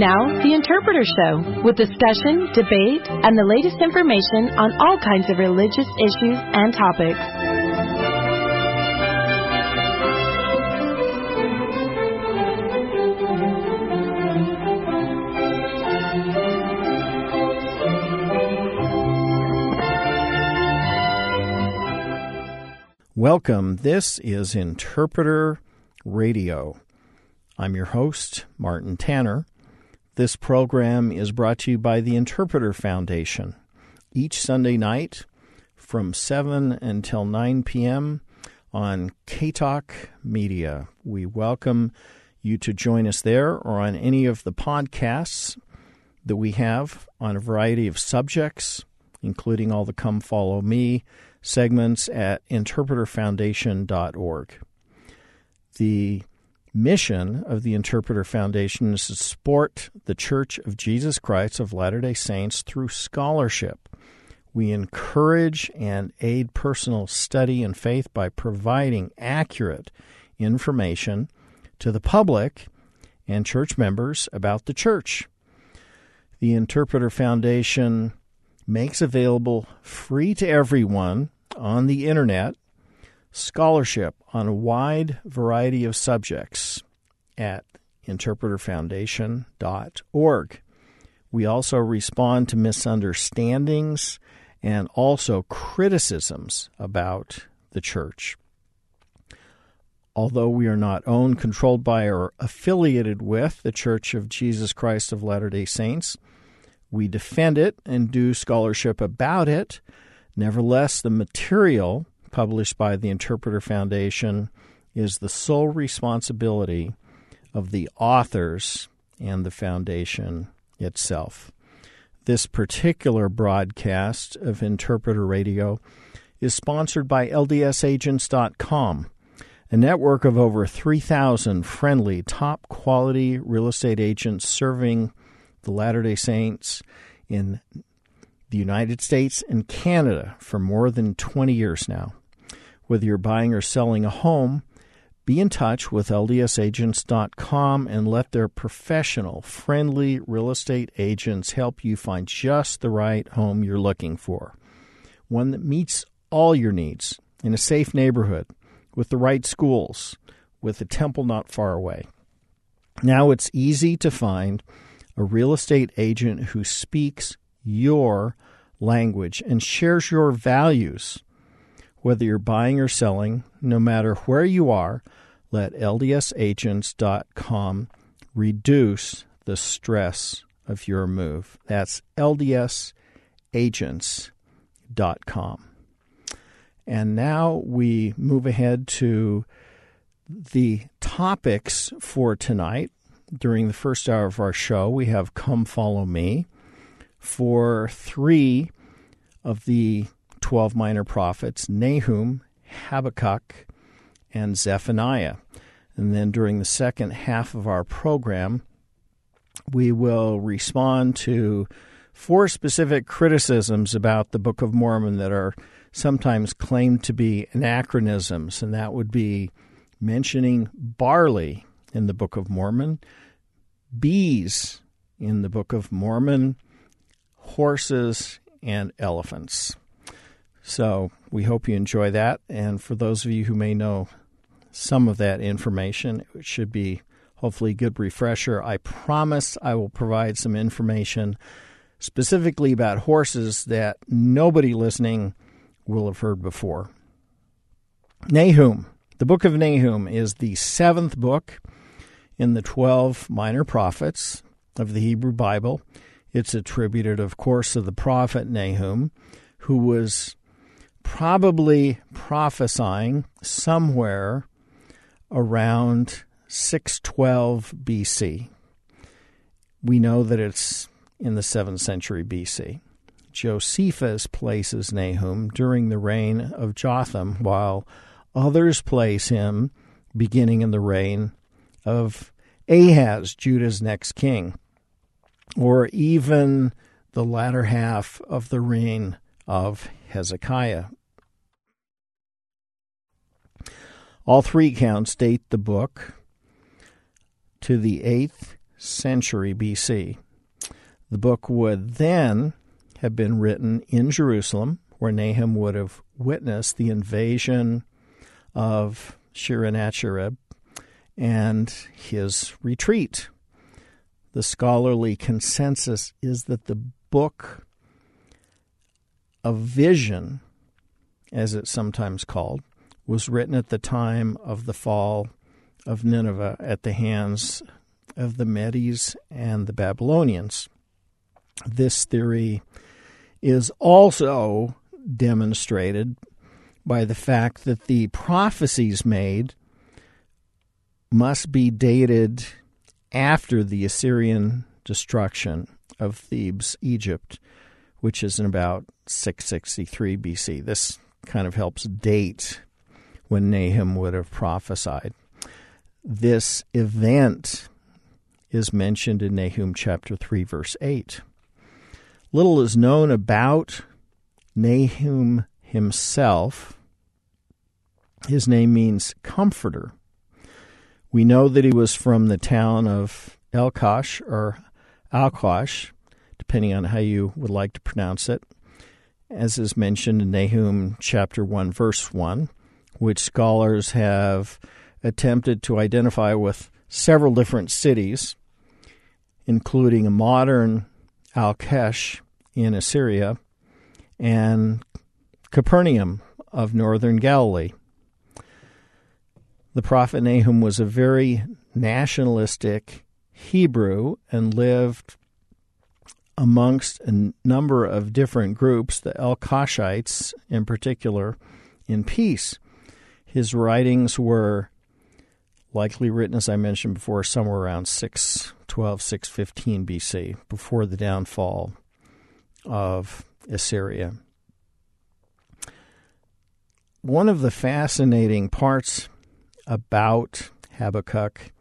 Now, The Interpreter Show, with discussion, debate, and the latest information on all kinds of religious issues and topics. Welcome. This is Interpreter Radio. I'm your host, Martin Tanner. This program is brought to you by the Interpreter Foundation. Each Sunday night from 7 until 9 p.m. on KTalk Media. We welcome you to join us there or on any of the podcasts that we have on a variety of subjects, including all the Come Follow Me segments at interpreterfoundation.org. The mission of the Interpreter Foundation is to support the Church of Jesus Christ of Latter-day Saints through scholarship. We encourage and aid personal study and faith by providing accurate information to the public and church members about the Church. The Interpreter Foundation makes available free to everyone on the Internet scholarship on a wide variety of subjects at interpreterfoundation.org. We also respond to misunderstandings and also criticisms about the Church. Although we are not owned, controlled by, or affiliated with the Church of Jesus Christ of Latter-day Saints, we defend it and do scholarship about it. Nevertheless, the material published by the Interpreter Foundation is the sole responsibility of the authors and the foundation itself. This particular broadcast of Interpreter Radio is sponsored by LDSAgents.com, a network of over 3,000 friendly, top-quality real estate agents serving the Latter-day Saints in the United States and Canada for more than 20 years now. Whether you're buying or selling a home, be in touch with LDSAgents.com and let their professional, friendly real estate agents help you find just the right home you're looking for, one that meets all your needs in a safe neighborhood, with the right schools, with a temple not far away. Now it's easy to find a real estate agent who speaks your language and shares your values. Whether you're buying or selling, no matter where you are, let LDSAgents.com reduce the stress of your move. That's LDSAgents.com. And now we move ahead to the topics for tonight. During the first hour of our show, we have Come Follow Me for three of the 12 minor prophets, Nahum, Habakkuk, and Zephaniah. And then during the second half of our program, we will respond to four specific criticisms about the Book of Mormon that are sometimes claimed to be anachronisms, and that would be mentioning barley in the Book of Mormon, bees in the Book of Mormon, horses, and elephants. So we hope you enjoy that, and for those of you who may know some of that information, it should be hopefully a good refresher. I promise I will provide some information specifically about horses that nobody listening will have heard before. Nahum. The Book of Nahum is the seventh book in the 12 minor prophets of the Hebrew Bible. It's attributed, of course, to the prophet Nahum, who was probably prophesying somewhere around 612 BC. We know that it's in the 7th century BC. Josephus places Nahum during the reign of Jotham, while others place him beginning in the reign of Ahaz, Judah's next king, or even the latter half of the reign of Hezekiah. All three accounts date the book to the 8th century BC. The book would then have been written in Jerusalem, where Nahum would have witnessed the invasion of Shirinachirib and his retreat. The scholarly consensus is that the book of vision, as it's sometimes called, was written at the time of the fall of Nineveh at the hands of the Medes and the Babylonians. This theory is also demonstrated by the fact that the prophecies made must be dated after the Assyrian destruction of Thebes, Egypt, which is in about 663 BC. This kind of helps date when Nahum would have prophesied. This event is mentioned in Nahum chapter 3, verse 8. Little is known about Nahum himself. His name means comforter. We know that he was from the town of Elkosh or Alkosh, depending on how you would like to pronounce it, as is mentioned in Nahum chapter 1, verse 1, which scholars have attempted to identify with several different cities, including a modern Alkesh in Assyria and Capernaum of northern Galilee. The prophet Nahum was a very nationalistic Hebrew and lived amongst a number of different groups, the Elkoshites in particular, in peace. His writings were likely written, as I mentioned before, somewhere around 612, 615 BC, before the downfall of Assyria. One of the fascinating parts about Habakkuk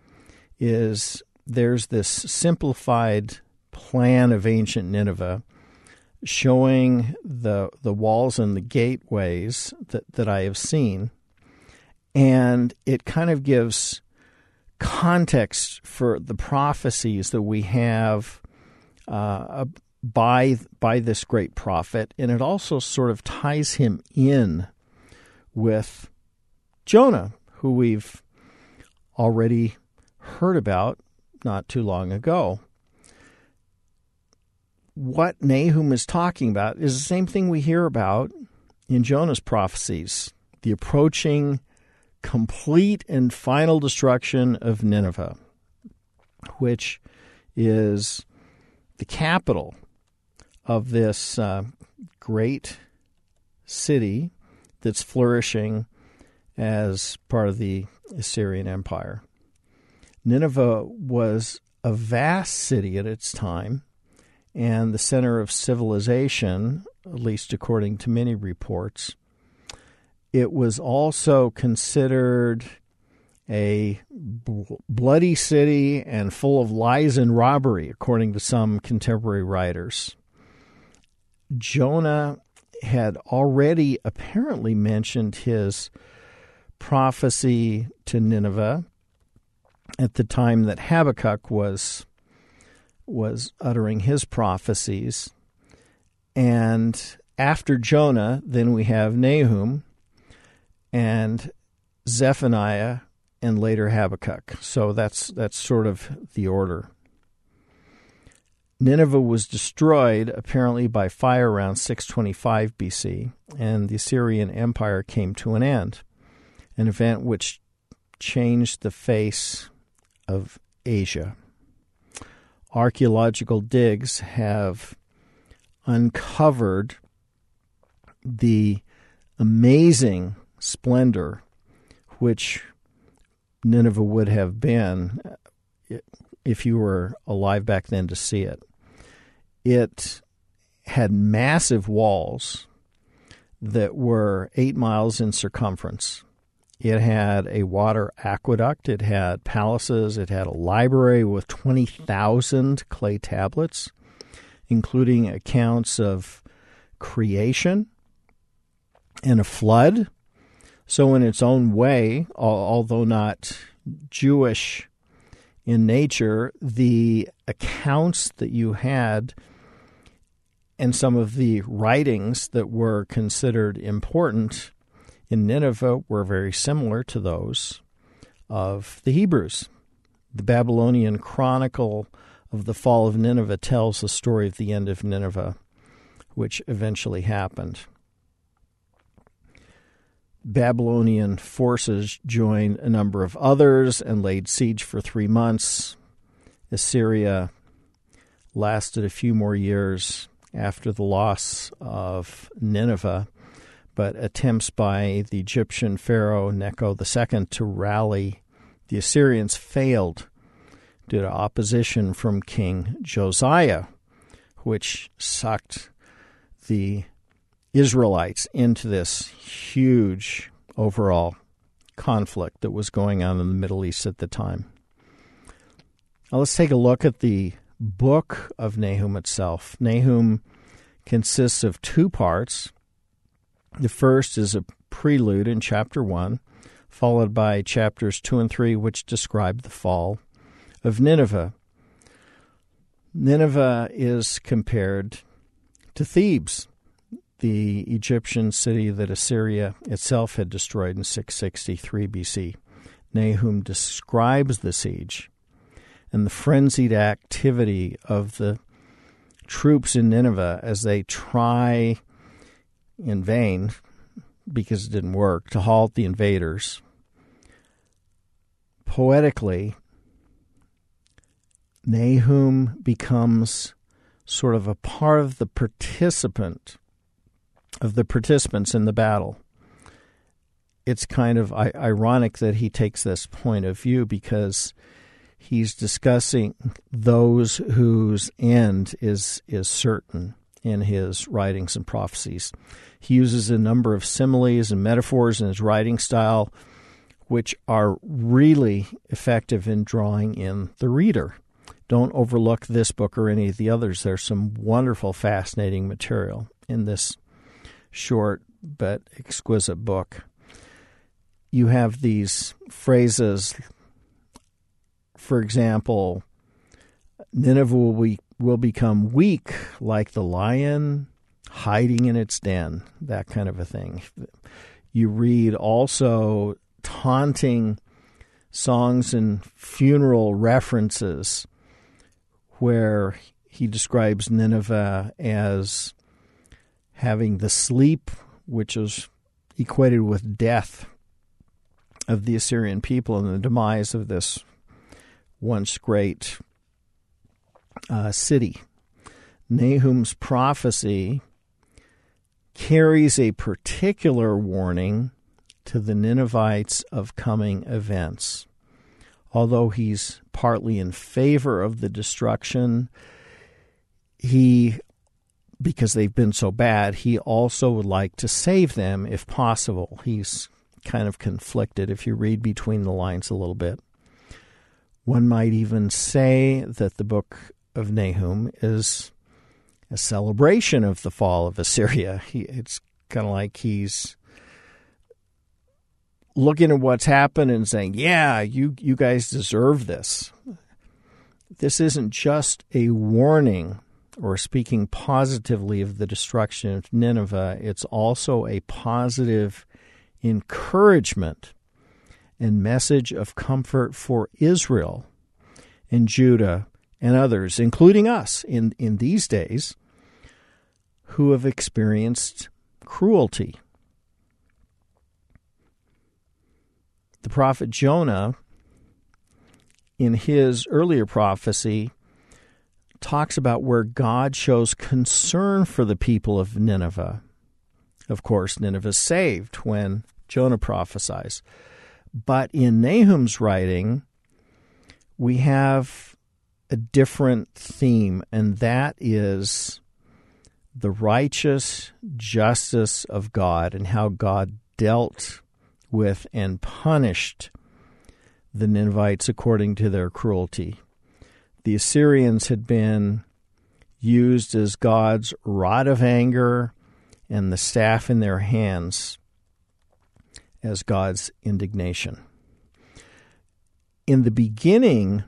is there's this simplified plan of ancient Nineveh showing the walls and the gateways that I have seen, and it kind of gives context for the prophecies that we have by this great prophet, and it also sort of ties him in with Jonah, who we've already heard about not too long ago. What Nahum is talking about is the same thing we hear about in Jonah's prophecies, the approaching complete and final destruction of Nineveh, which is the capital of this great city that's flourishing as part of the Assyrian Empire. Nineveh was a vast city at its time and the center of civilization, at least according to many reports. It was also considered a bloody city and full of lies and robbery, according to some contemporary writers. Jonah had already apparently mentioned his prophecy to Nineveh at the time that Habakkuk was uttering his prophecies. And after Jonah, then we have Nahum and Zephaniah and later Habakkuk. So that's sort of the order. Nineveh was destroyed apparently by fire around 625 BC, and the Assyrian Empire came to an end, an event which changed the face of Asia. Archaeological digs have uncovered the amazing splendor which Nineveh would have been if you were alive back then to see it. It had massive walls that were 8 miles in circumference. It had a water aqueduct, it had palaces, it had a library with 20,000 clay tablets, including accounts of creation and a flood. So in its own way, although not Jewish in nature, the accounts that you had and some of the writings that were considered important in Nineveh were very similar to those of the Hebrews. The Babylonian Chronicle of the Fall of Nineveh tells the story of the end of Nineveh, which eventually happened. Babylonian forces joined a number of others and laid siege for 3 months. Assyria lasted a few more years after the loss of Nineveh, but attempts by the Egyptian pharaoh Necho II to rally the Assyrians failed due to opposition from King Josiah, which sucked the Israelites into this huge overall conflict that was going on in the Middle East at the time. Now let's take a look at the book of Nahum itself. Nahum consists of two parts. The first is a prelude in chapter 1, followed by chapters 2 and 3, which describe the fall of Nineveh. Nineveh is compared to Thebes, the Egyptian city that Assyria itself had destroyed in 663 BC. Nahum describes the siege and the frenzied activity of the troops in Nineveh as they try in vain, because it didn't work, to halt the invaders. Poetically, Nahum becomes sort of a part of the participants in the battle. It's kind of ironic that he takes this point of view, because he's discussing those whose end is certain in his writings and prophecies. He uses a number of similes and metaphors in his writing style, which are really effective in drawing in the reader. Don't overlook this book or any of the others. There's some wonderful, fascinating material in this short but exquisite book. You have these phrases, for example, Nineveh will become weak like the lion hiding in its den, that kind of a thing. You read also taunting songs and funeral references where he describes Nineveh as having the sleep, which is equated with death, of the Assyrian people and the demise of this once great city. Nahum's prophecy carries a particular warning to the Ninevites of coming events. Although he's partly in favor of the destruction, because they've been so bad, he also would like to save them if possible. He's kind of conflicted if you read between the lines a little bit. One might even say that the book of Nahum is a celebration of the fall of Assyria. It's kind of like he's looking at what's happened and saying, yeah, you guys deserve this. This isn't just a warning or speaking positively of the destruction of Nineveh, it's also a positive encouragement and message of comfort for Israel and Judah and others, including us in these days, who have experienced cruelty. The prophet Jonah, in his earlier prophecy, talks about where God shows concern for the people of Nineveh. Of course, Nineveh saved when Jonah prophesies. But in Nahum's writing, we have a different theme, and that is the righteous justice of God and how God dealt with and punished the Ninevites according to their cruelty. The Assyrians had been used as God's rod of anger and the staff in their hands as God's indignation. In the beginning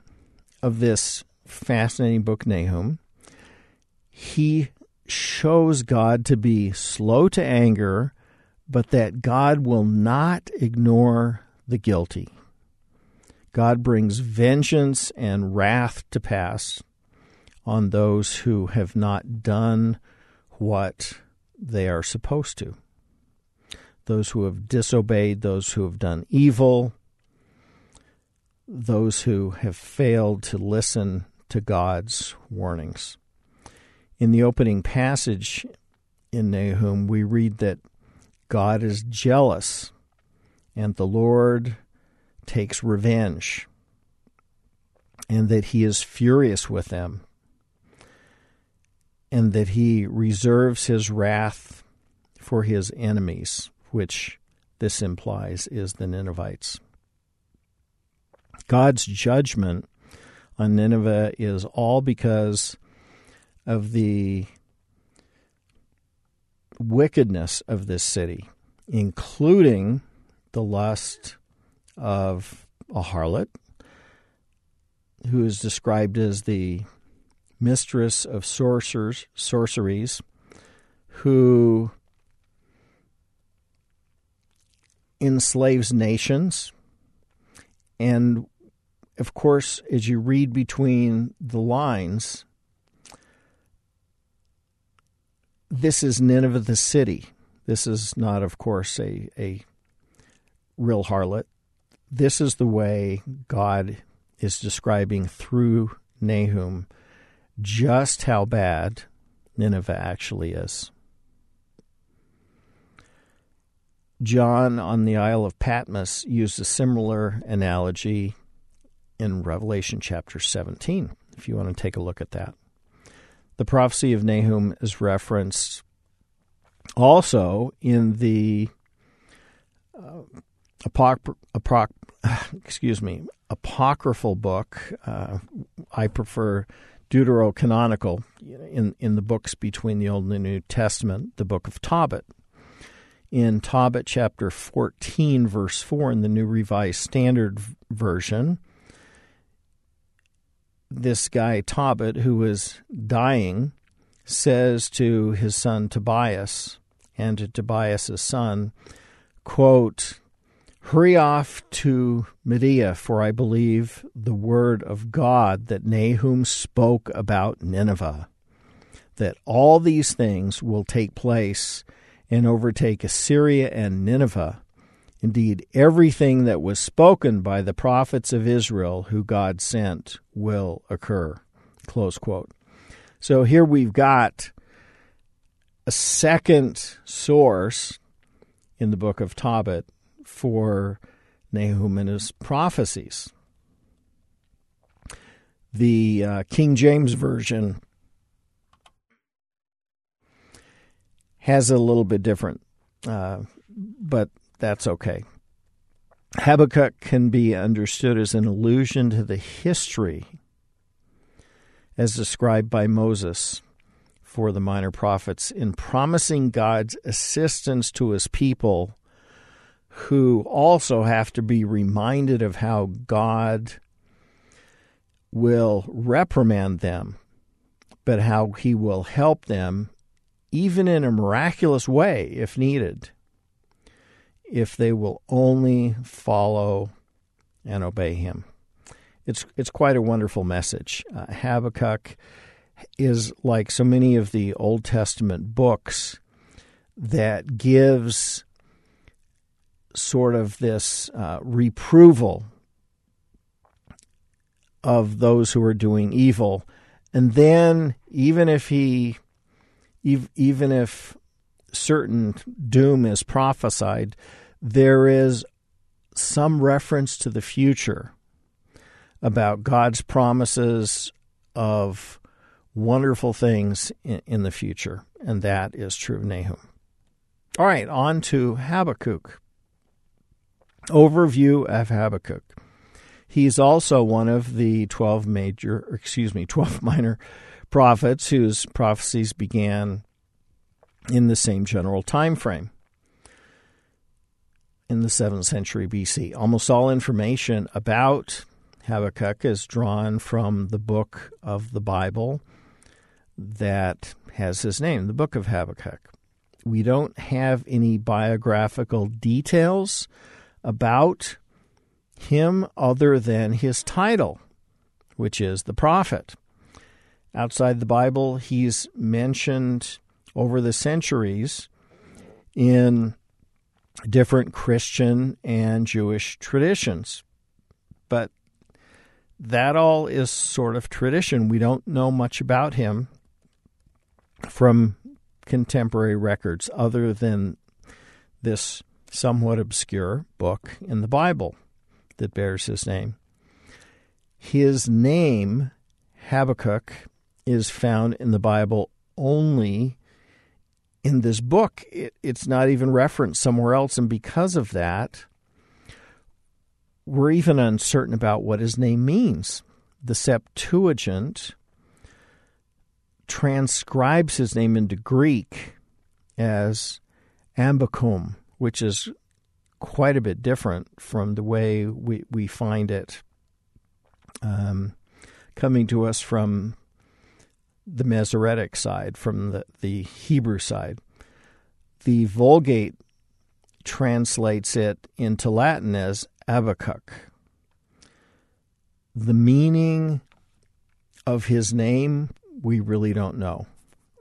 of this fascinating book, Nahum, he shows God to be slow to anger, but that God will not ignore the guilty. God brings vengeance and wrath to pass on those who have not done what they are supposed to. Those who have disobeyed, those who have done evil, those who have failed to listen to God's warnings. In the opening passage in Nahum, we read that God is jealous and the Lord takes revenge, and that he is furious with them, and that he reserves his wrath for his enemies, which this implies is the Ninevites. God's judgment on Nineveh is all because of the wickedness of this city, including the lust of a harlot, who is described as the mistress of sorceries, who enslaves nations. And, of course, as you read between the lines, this is Nineveh the city. This is not, of course, a real harlot. This is the way God is describing through Nahum just how bad Nineveh actually is. John on the Isle of Patmos used a similar analogy in Revelation chapter 17, if you want to take a look at that. The prophecy of Nahum is referenced also in the apocryphal book. I prefer deuterocanonical in the books between the Old and the New Testament, the Book of Tobit. In Tobit chapter 14, verse 4, in the New Revised Standard Version, this guy Tobit, who is dying, says to his son Tobias and to Tobias's son, quote, "Hurry off to Media, for I believe the word of God that Nahum spoke about Nineveh, that all these things will take place and overtake Assyria and Nineveh. Indeed, everything that was spoken by the prophets of Israel, who God sent, will occur." Close quote. So here we've got a second source in the book of Tobit for Nahum and his prophecies. The King James Version has a little bit different, but that's okay. Habakkuk can be understood as an allusion to the history as described by Moses for the minor prophets in promising God's assistance to his people, who also have to be reminded of how God will reprimand them, but how he will help them even in a miraculous way, if needed, if they will only follow and obey him. It's quite a wonderful message. Habakkuk is like so many of the Old Testament books that gives sort of this reproval of those who are doing evil. And then even if certain doom is prophesied, there is some reference to the future about God's promises of wonderful things in the future, and that is true of Nahum. All right, on to Habakkuk. Overview of Habakkuk. He's also one of the 12 minor prophets whose prophecies began in the same general time frame in the 7th century BC. Almost all information about Habakkuk is drawn from the book of the Bible that has his name, the Book of Habakkuk. We don't have any biographical details about him other than his title, which is the prophet. Outside the Bible, he's mentioned over the centuries in different Christian and Jewish traditions. But that all is sort of tradition. We don't know much about him from contemporary records other than this somewhat obscure book in the Bible that bears his name. His name, Habakkuk, is found in the Bible only in this book. It's not even referenced somewhere else, and because of that, we're even uncertain about what his name means. The Septuagint transcribes his name into Greek as Ambakum, which is quite a bit different from the way we find it coming to us from the Masoretic side, from the Hebrew side. The Vulgate translates it into Latin as Habakkuk. The meaning of his name, we really don't know.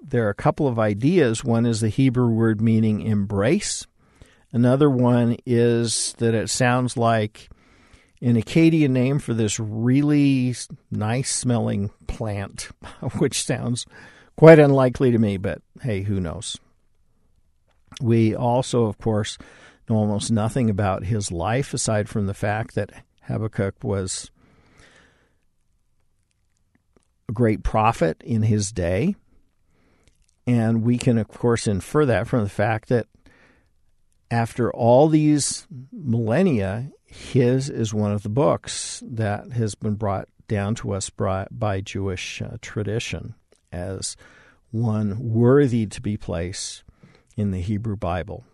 There are a couple of ideas. One is the Hebrew word meaning embrace. Another one is that it sounds like an Akkadian name for this really nice-smelling plant, which sounds quite unlikely to me, but hey, who knows? We also, of course, know almost nothing about his life, aside from the fact that Habakkuk was a great prophet in his day. And we can, of course, infer that from the fact that after all these millennia, his is one of the books that has been brought down to us by Jewish tradition as one worthy to be placed in the Hebrew Bible.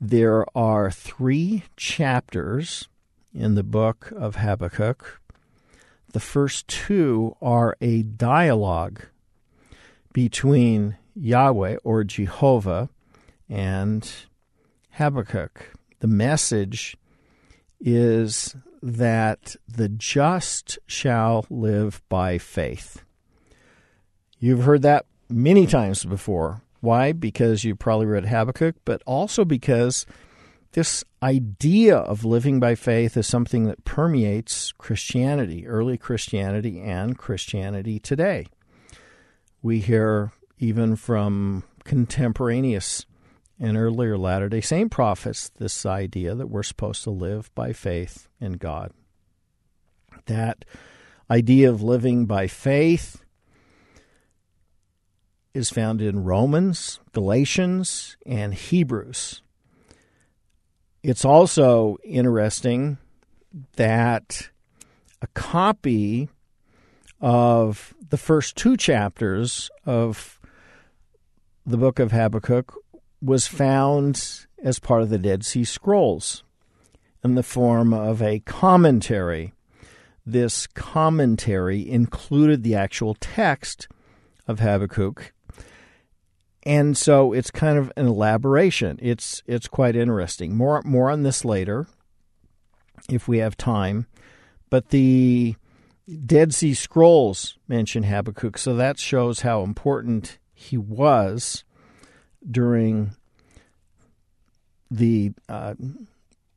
There are 3 chapters in the book of Habakkuk. The first 2 are a dialogue between Yahweh, or Jehovah, and Habakkuk. The message is that the just shall live by faith. You've heard that many times before. Why? Because you probably read Habakkuk, but also because this idea of living by faith is something that permeates Christianity, early Christianity, and Christianity today. We hear even from contemporaneous and earlier Latter-day Saint prophets this idea that we're supposed to live by faith in God. That idea of living by faith is found in Romans, Galatians, and Hebrews. It's also interesting that a copy of the first 2 chapters of the book of Habakkuk was found as part of the Dead Sea Scrolls in the form of a commentary. This commentary included the actual text of Habakkuk, and so it's kind of an elaboration. It's quite interesting. More on this later, if we have time. But the Dead Sea Scrolls mention Habakkuk, so that shows how important he was during the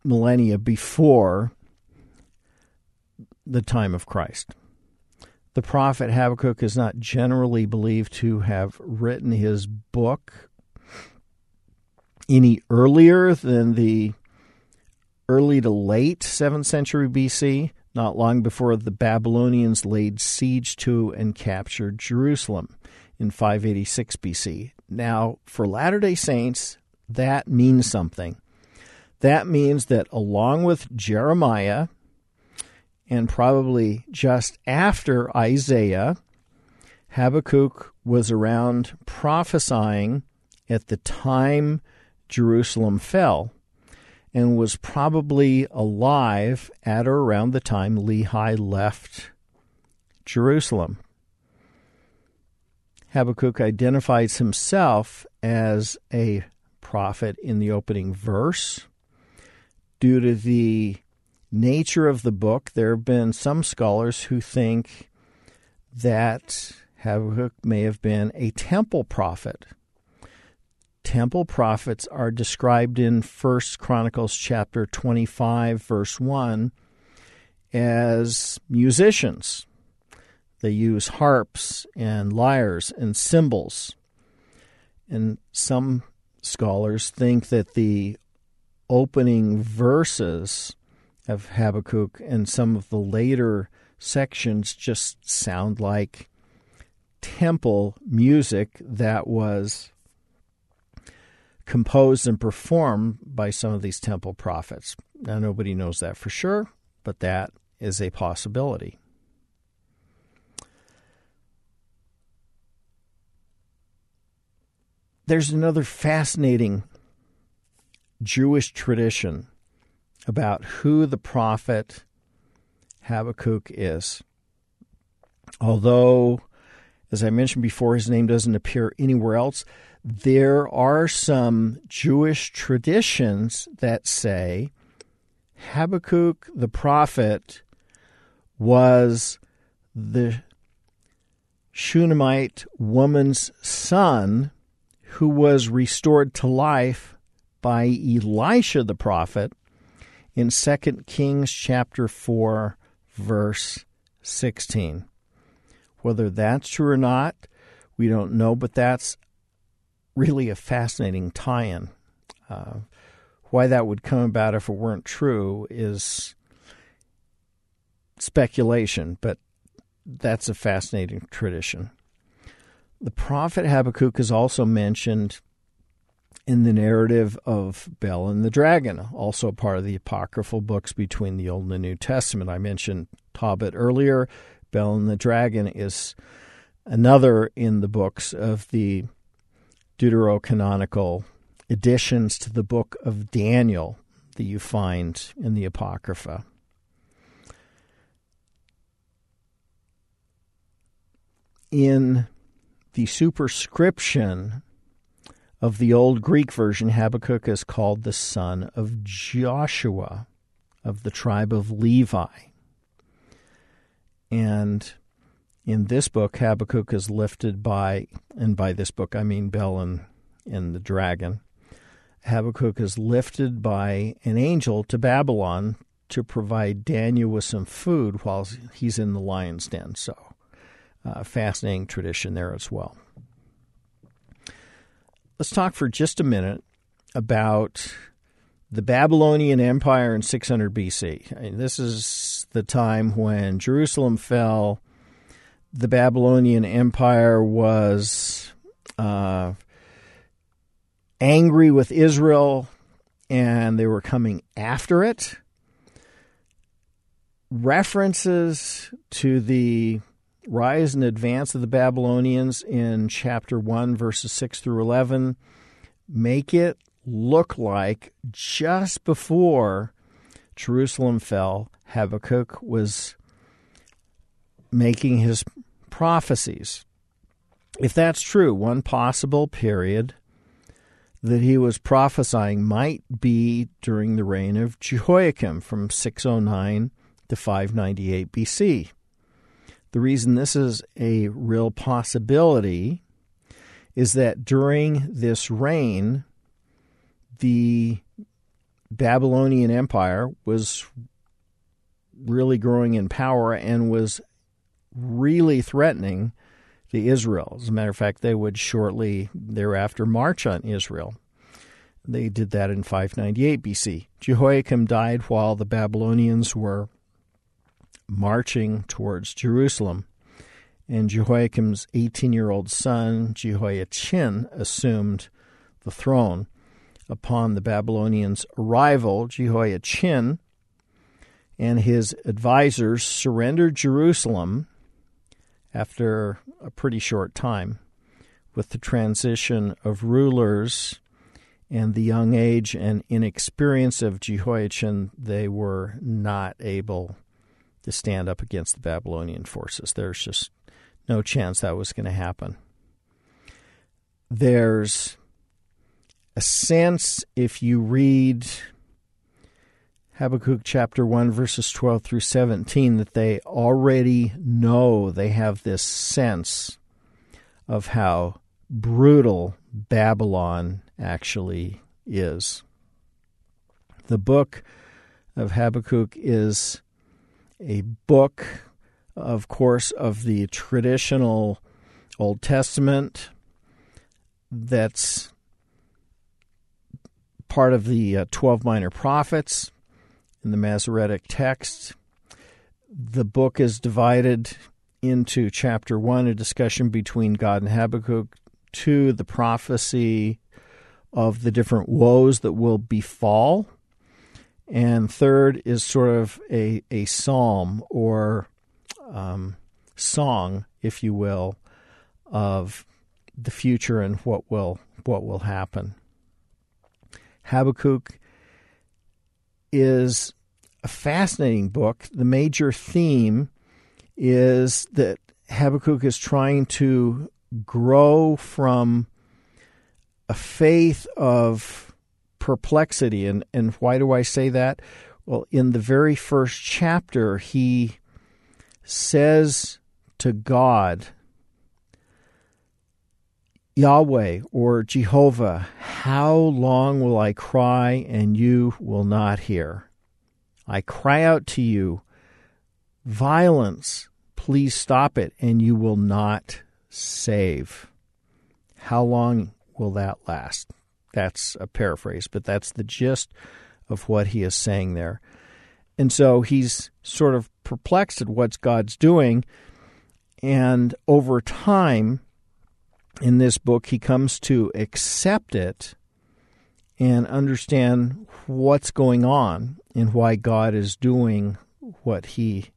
millennia before the time of Christ. The prophet Habakkuk is not generally believed to have written his book any earlier than the early to late 7th century BC, not long before the Babylonians laid siege to and captured Jerusalem in 586 BC. Now, for Latter-day Saints, that means something. That means that along with Jeremiah, and probably just after Isaiah, Habakkuk was around prophesying at the time Jerusalem fell. and was probably alive at or around the time Lehi left Jerusalem. Habakkuk identifies himself as a prophet in the opening verse. Due to the nature of the book, there have been some scholars who think that Habakkuk may have been a temple prophet. Temple prophets are described in 1 Chronicles chapter 25, verse 1, as musicians. They use harps and lyres and cymbals. And some scholars think that the opening verses of Habakkuk and some of the later sections just sound like temple music that was composed and performed by some of these temple prophets. Now, nobody knows that for sure, but that is a possibility. There's another fascinating Jewish tradition about who the prophet Habakkuk is. Although, as I mentioned before, his name doesn't appear anywhere else, there are some Jewish traditions that say Habakkuk the prophet was the Shunammite woman's son who was restored to life by Elisha the prophet in 2 Kings chapter 4, verse 16. Whether that's true or not, we don't know, but that's really a fascinating tie-in. Why that would come about if it weren't true is speculation, but that's a fascinating tradition. The prophet Habakkuk is also mentioned in the narrative of Bel and the Dragon, also part of the apocryphal books between the Old and the New Testament. I mentioned Tobit earlier. Bel and the Dragon is another in the books of the deuterocanonical additions to the book of Daniel that you find in the Apocrypha. In the superscription of the Old Greek version, Habakkuk is called the son of Joshua of the tribe of Levi. And in this book, Habakkuk is lifted by, and by this book I mean Bel and the Dragon, Habakkuk is lifted by an angel to Babylon to provide Daniel with some food while he's in the lion's den. So, fascinating tradition there as well. Let's talk for just a minute about the Babylonian Empire in 600 BC. I mean, this is the time when Jerusalem fell. The Babylonian Empire was angry with Israel, and they were coming after it. References to the rise and advance of the Babylonians in chapter 1, verses 6 through 11, make it look like just before Jerusalem fell, Habakkuk was making his prophecies. If that's true, one possible period that he was prophesying might be during the reign of Jehoiachin from 609 to 598 BC. The reason this is a real possibility is that during this reign, the Babylonian Empire was really growing in power and was really threatening to Israel. As a matter of fact, they would shortly thereafter march on Israel. They did that in 598 BC. Jehoiakim died while the Babylonians were marching towards Jerusalem, and Jehoiakim's 18-year-old son, Jehoiachin, assumed the throne. Upon the Babylonians' arrival, Jehoiachin and his advisors surrendered Jerusalem after a pretty short time, with the transition of rulers and the young age and inexperience of Jehoiachin, they were not able to stand up against the Babylonian forces. There's just no chance that was going to happen. There's a sense, if you read Habakkuk chapter 1, verses 12 through 17, that they already know, they have this sense of how brutal Babylon actually is. The book of Habakkuk is a book, of course, of the traditional Old Testament that's part of the 12 minor prophets in the Masoretic text. The book is divided into chapter 1, a discussion between God and Habakkuk, 2, the prophecy of the different woes that will befall, and 3rd is sort of a psalm or song, if you will, of the future and what will happen. Habakkuk is a fascinating book. The major theme is that Habakkuk is trying to grow from a faith of perplexity. And why do I say that? Well, in the very first chapter, he says to God, Yahweh or Jehovah, how long will I cry and you will not hear? I cry out to you, violence, please stop it, and you will not save. How long will that last? That's a paraphrase, but that's the gist of what he is saying there. And so he's sort of perplexed at what God's doing, and over time, in this book, he comes to accept it and understand what's going on and why God is doing what he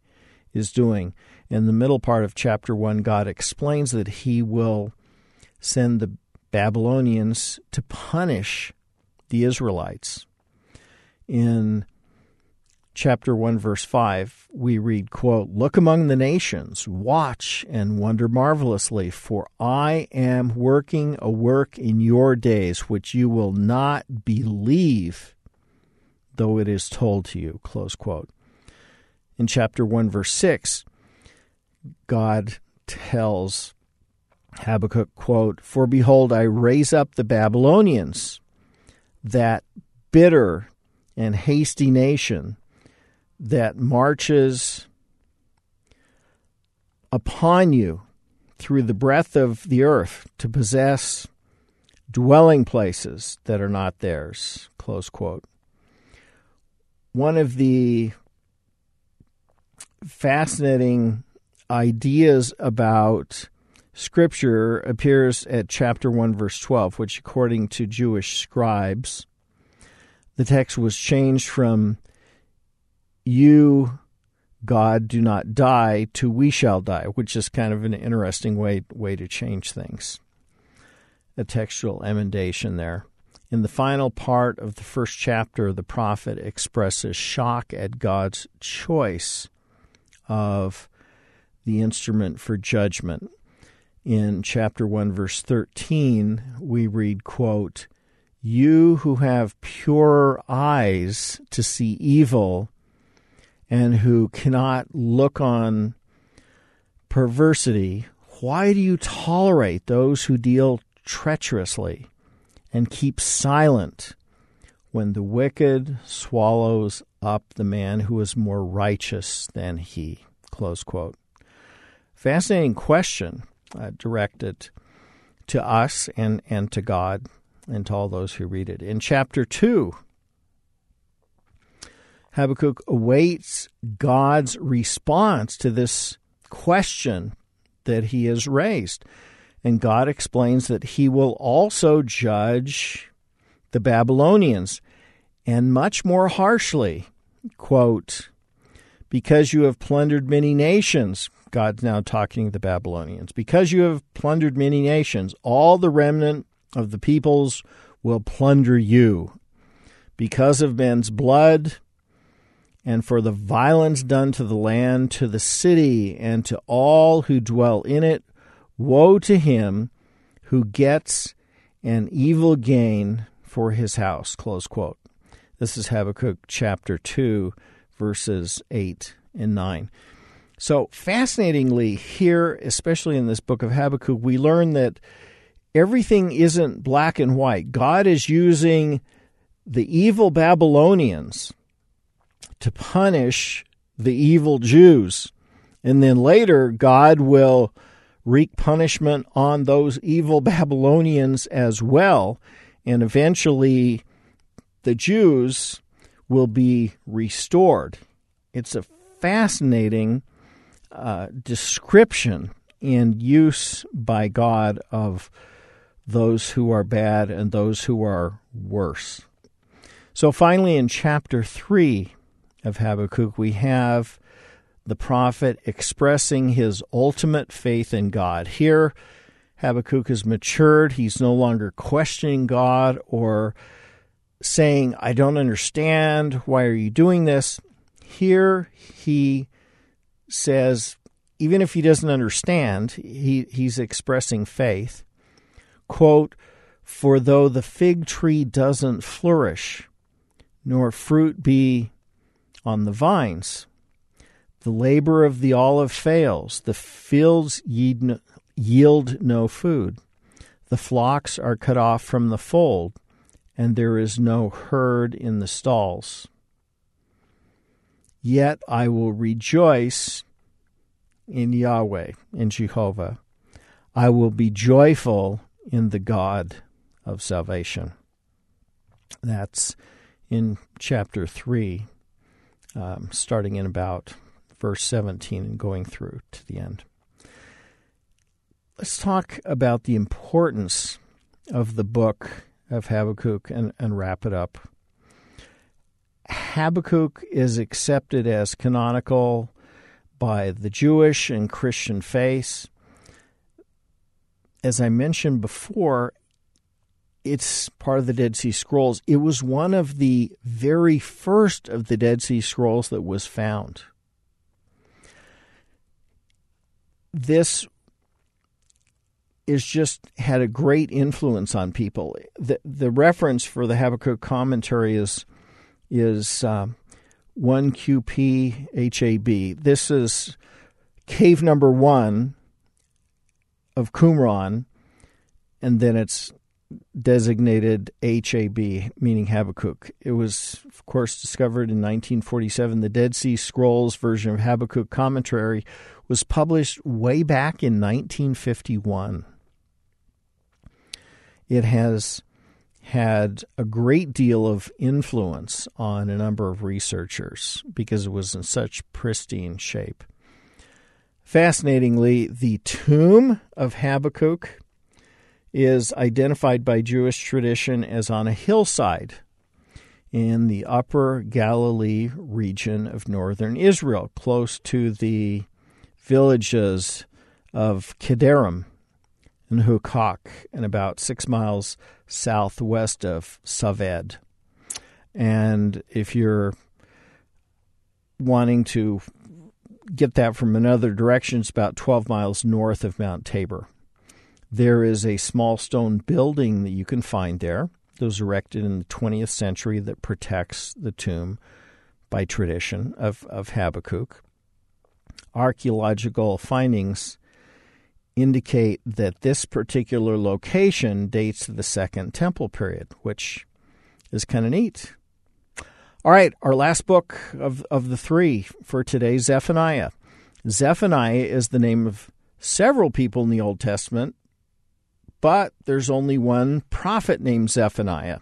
is doing. In the middle part of chapter 1, God explains that he will send the Babylonians to punish the Israelites. In chapter 1, verse 5, we read, quote, "Look among the nations, watch and wonder marvelously, for I am working a work in your days which you will not believe, though it is told to you," close quote. In chapter 1, verse 6, God tells Habakkuk, quote, "For behold, I raise up the Babylonians, that bitter and hasty nation, that marches upon you through the breadth of the earth to possess dwelling places that are not theirs," close quote. One of the fascinating ideas about Scripture appears at chapter 1, verse 12, which, according to Jewish scribes, the text was changed from "You, God, do not die," to "we shall die," which is kind of an interesting way to change things. A textual emendation there. In the final part of the first chapter, the prophet expresses shock at God's choice of the instrument for judgment. In chapter 1, verse 13, we read, quote, "You who have purer eyes to see evil, and who cannot look on perversity, why do you tolerate those who deal treacherously and keep silent when the wicked swallows up the man who is more righteous than he?" Close quote. Fascinating question directed to us and to God and to all those who read it. In chapter 2, Habakkuk awaits God's response to this question that he has raised. And God explains that he will also judge the Babylonians, and much more harshly. Quote, "Because you have plundered many nations," God's now talking to the Babylonians, "because you have plundered many nations, all the remnant of the peoples will plunder you because of men's blood and for the violence done to the land, to the city, and to all who dwell in it. Woe to him who gets an evil gain for his house." Close quote. This is Habakkuk chapter 2, verses 8 and 9. So fascinatingly here, especially in this book of Habakkuk, we learn that everything isn't black and white. God is using the evil Babylonians to punish the evil Jews. And then later, God will wreak punishment on those evil Babylonians as well. And eventually, the Jews will be restored. It's a fascinating description and use by God of those who are bad and those who are worse. So finally, in chapter 3 of Habakkuk, we have the prophet expressing his ultimate faith in God. Here, Habakkuk has matured. He's no longer questioning God or saying, "I don't understand. Why are you doing this?" Here he says, even if he doesn't understand, he's expressing faith. Quote, "For though the fig tree doesn't flourish, nor fruit be on the vines, the labor of the olive fails, the fields yield no food, the flocks are cut off from the fold, and there is no herd in the stalls. Yet I will rejoice in Yahweh," in Jehovah. "I will be joyful in the God of salvation." That's in chapter 3, starting in about verse 17 and going through to the end. Let's talk about the importance of the book of Habakkuk and wrap it up. Habakkuk is accepted as canonical by the Jewish and Christian faiths. As I mentioned before, it's part of the Dead Sea Scrolls. It was one of the very first of the Dead Sea Scrolls that was found. This is just had a great influence on people. The reference for the Habakkuk commentary is 1QPHAB. This is cave number 1 of Qumran, and then it's designated HAB, meaning Habakkuk. It was, of course, discovered in 1947. The Dead Sea Scrolls version of Habakkuk commentary was published way back in 1951. It has had a great deal of influence on a number of researchers because it was in such pristine shape. Fascinatingly, the tomb of Habakkuk is identified by Jewish tradition as on a hillside in the upper Galilee region of northern Israel, close to the villages of Kederim and Hukok, and about 6 miles southwest of Saved. And if you're wanting to get that from another direction, it's about 12 miles north of Mount Tabor. There is a small stone building that you can find there that was erected in the 20th century that protects the tomb by tradition of Habakkuk. Archaeological findings indicate that this particular location dates to the Second Temple period, which is kind of neat. All right, our last book of the three for today, Zephaniah. Zephaniah is the name of several people in the Old Testament, but there's only one prophet named Zephaniah.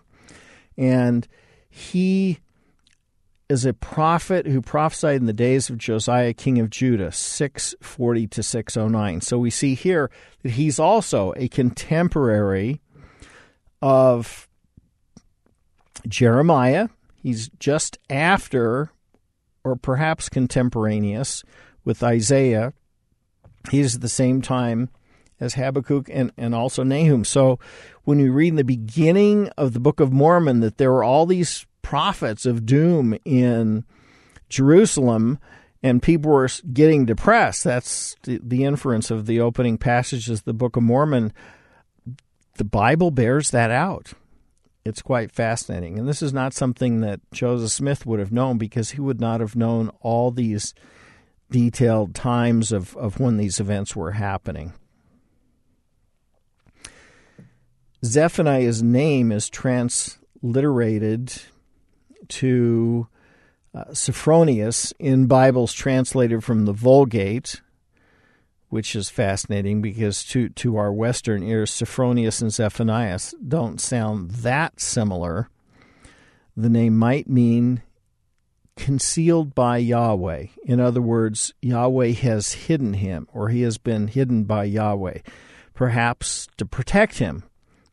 And he is a prophet who prophesied in the days of Josiah, king of Judah, 640 to 609. So we see here that he's also a contemporary of Jeremiah. He's just after, or perhaps contemporaneous, with Isaiah. He's at the same time as Habakkuk and also Nahum. So when we read in the beginning of the Book of Mormon that there were all these prophets of doom in Jerusalem and people were getting depressed, that's the inference of the opening passages of the Book of Mormon. The Bible bears that out. It's quite fascinating. And this is not something that Joseph Smith would have known, because he would not have known all these detailed times of when these events were happening. Zephaniah's name is transliterated to Sophronius in Bibles translated from the Vulgate, which is fascinating because to our Western ears, Sophronius and Zephaniah don't sound that similar. The name might mean concealed by Yahweh. In other words, Yahweh has hidden him, or he has been hidden by Yahweh, perhaps to protect him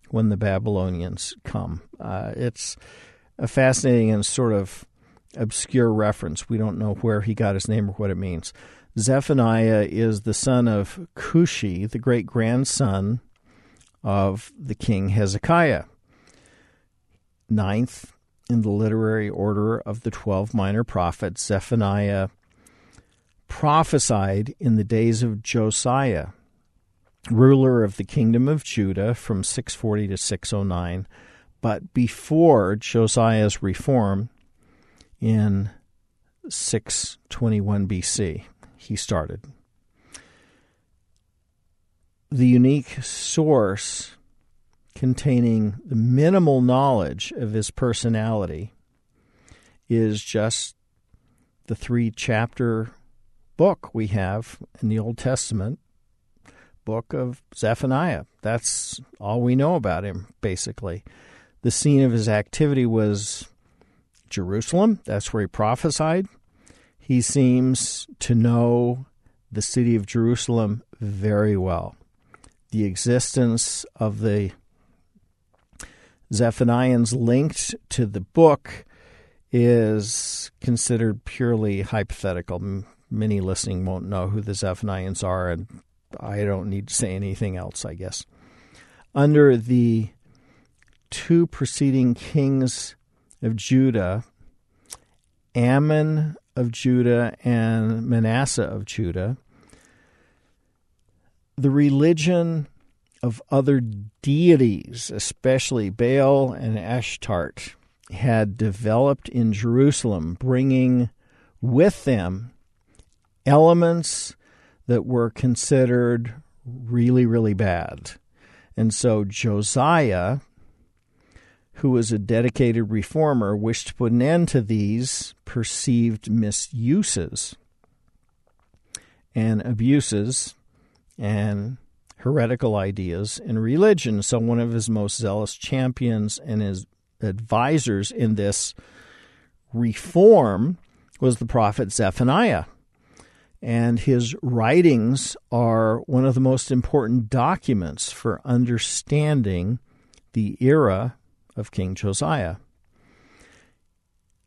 when the Babylonians come. It's a fascinating and sort of obscure reference. We don't know where he got his name or what it means. Zephaniah is the son of Cushi, the great-grandson of the king Hezekiah, 9th in the literary order of the 12 minor prophets. Zephaniah prophesied in the days of Josiah, ruler of the kingdom of Judah from 640 to 609, but before Josiah's reform in 621 BC, he started. The unique source containing the minimal knowledge of his personality is just the 3-chapter book we have in the Old Testament, Book of Zephaniah. That's all we know about him, basically. The scene of his activity was Jerusalem. That's where he prophesied. He seems to know the city of Jerusalem very well. The existence of the Zephaniahs linked to the book is considered purely hypothetical. Many listening won't know who the Zephaniahs are, and I don't need to say anything else, I guess. Under the 2 preceding kings of Judah, Ammon of Judah and Manasseh of Judah, the religion of other deities, especially Baal and Ashtart, had developed in Jerusalem, bringing with them elements that were considered really, really bad. And so Josiah, who was a dedicated reformer, wished to put an end to these perceived misuses and abuses and heretical ideas in religion. So one of his most zealous champions and his advisors in this reform was the prophet Zephaniah. And his writings are one of the most important documents for understanding the era of King Josiah.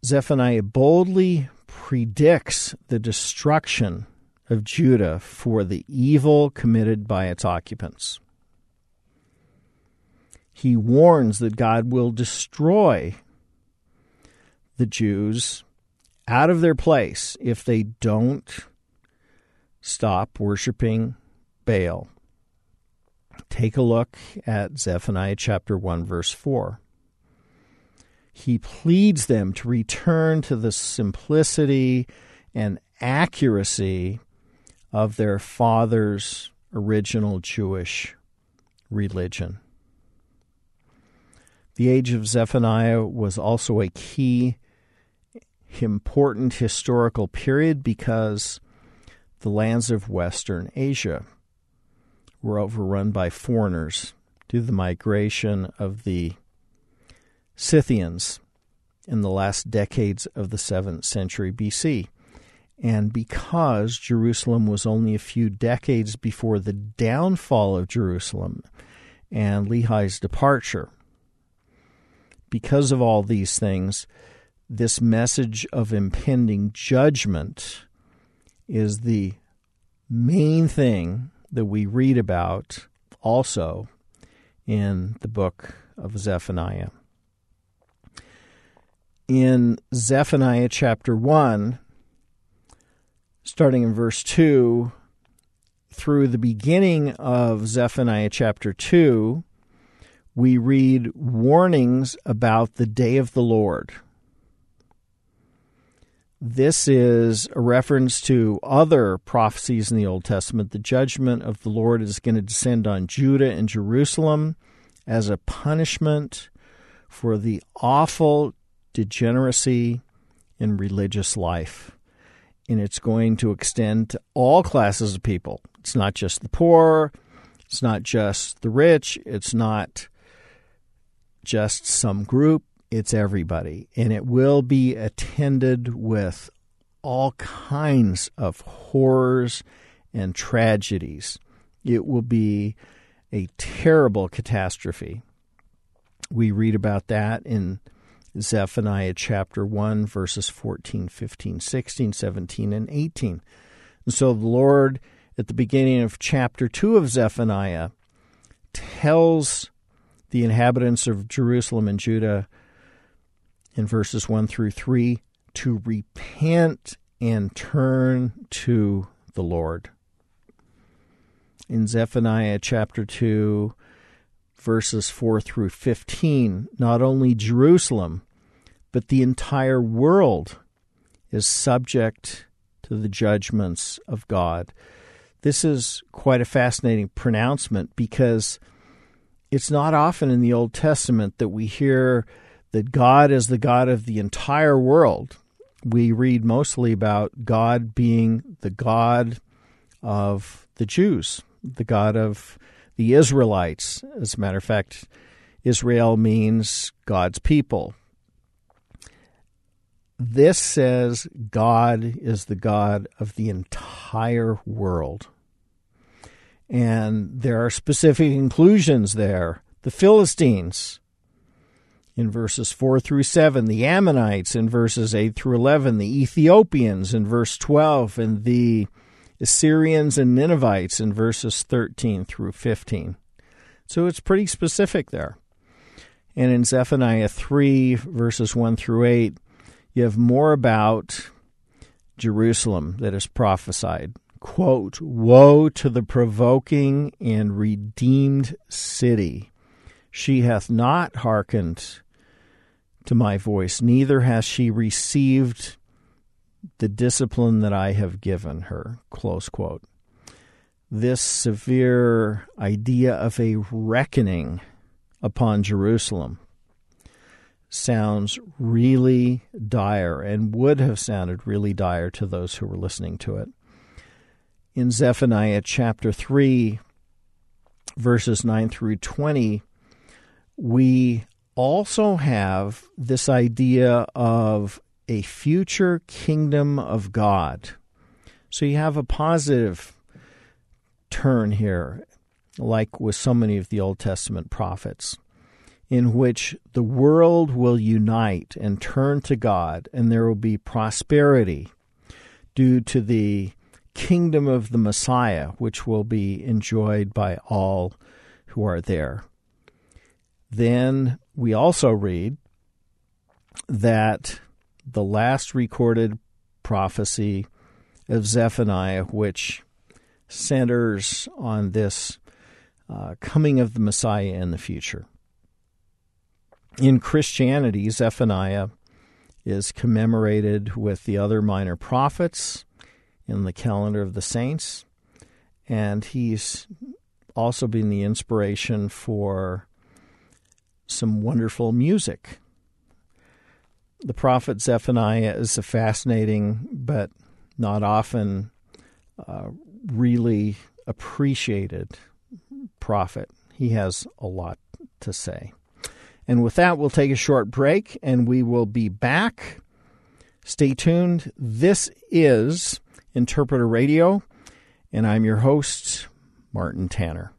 Zephaniah boldly predicts the destruction of Judah for the evil committed by its occupants. He warns that God will destroy the Jews out of their place if they don't stop worshiping Baal. Take a look at Zephaniah chapter 1, verse 4. He pleads them to return to the simplicity and accuracy of their father's original Jewish religion. The age of Zephaniah was also a key, important historical period because the lands of Western Asia were overrun by foreigners due to the migration of the Scythians in the last decades of the 7th century BC. And because Jerusalem was only a few decades before the downfall of Jerusalem and Lehi's departure, because of all these things, this message of impending judgment is the main thing that we read about also in the book of Zephaniah. In Zephaniah chapter 1, starting in verse 2, through the beginning of Zephaniah chapter 2, we read warnings about the day of the Lord. This is a reference to other prophecies in the Old Testament. The judgment of the Lord is going to descend on Judah and Jerusalem as a punishment for the awful degeneracy in religious life. And it's going to extend to all classes of people. It's not just the poor. It's not just the rich. It's not just some group. It's everybody, and it will be attended with all kinds of horrors and tragedies. It will be a terrible catastrophe. We read about that in Zephaniah chapter 1, verses 14, 15, 16, 17, and 18. And so the Lord, at the beginning of chapter 2 of Zephaniah, tells the inhabitants of Jerusalem and Judah in verses 1 through 3, to repent and turn to the Lord. In Zephaniah chapter 2, verses 4 through 15, not only Jerusalem, but the entire world is subject to the judgments of God. This is quite a fascinating pronouncement because it's not often in the Old Testament that we hear that God is the God of the entire world. We read mostly about God being the God of the Jews, the God of the Israelites. As a matter of fact, Israel means God's people. This says God is the God of the entire world. And there are specific inclusions there. The Philistines, in verses 4 through 7, the Ammonites in verses 8 through 11, the Ethiopians in verse 12, and the Assyrians and Ninevites in verses 13 through 15. So it's pretty specific there. And in Zephaniah 3, verses 1 through 8, you have more about Jerusalem that is prophesied. Quote, "Woe to the provoking and redeemed city! She hath not hearkened to my voice, neither hath she received the discipline that I have given her." Close quote. This severe idea of a reckoning upon Jerusalem sounds really dire and would have sounded really dire to those who were listening to it. In Zephaniah chapter 3, verses 9 through 20, we also have this idea of a future kingdom of God. So you have a positive turn here, like with so many of the Old Testament prophets, in which the world will unite and turn to God, and there will be prosperity due to the kingdom of the Messiah, which will be enjoyed by all who are there. Then we also read that the last recorded prophecy of Zephaniah, which centers on this coming of the Messiah in the future. In Christianity, Zephaniah is commemorated with the other minor prophets in the calendar of the saints, and he's also been the inspiration for some wonderful music. The prophet Zephaniah is a fascinating but not often really appreciated prophet. He has a lot to say. And with that, we'll take a short break and we will be back. Stay tuned. This is Interpreter Radio, and I'm your host, Martin Tanner.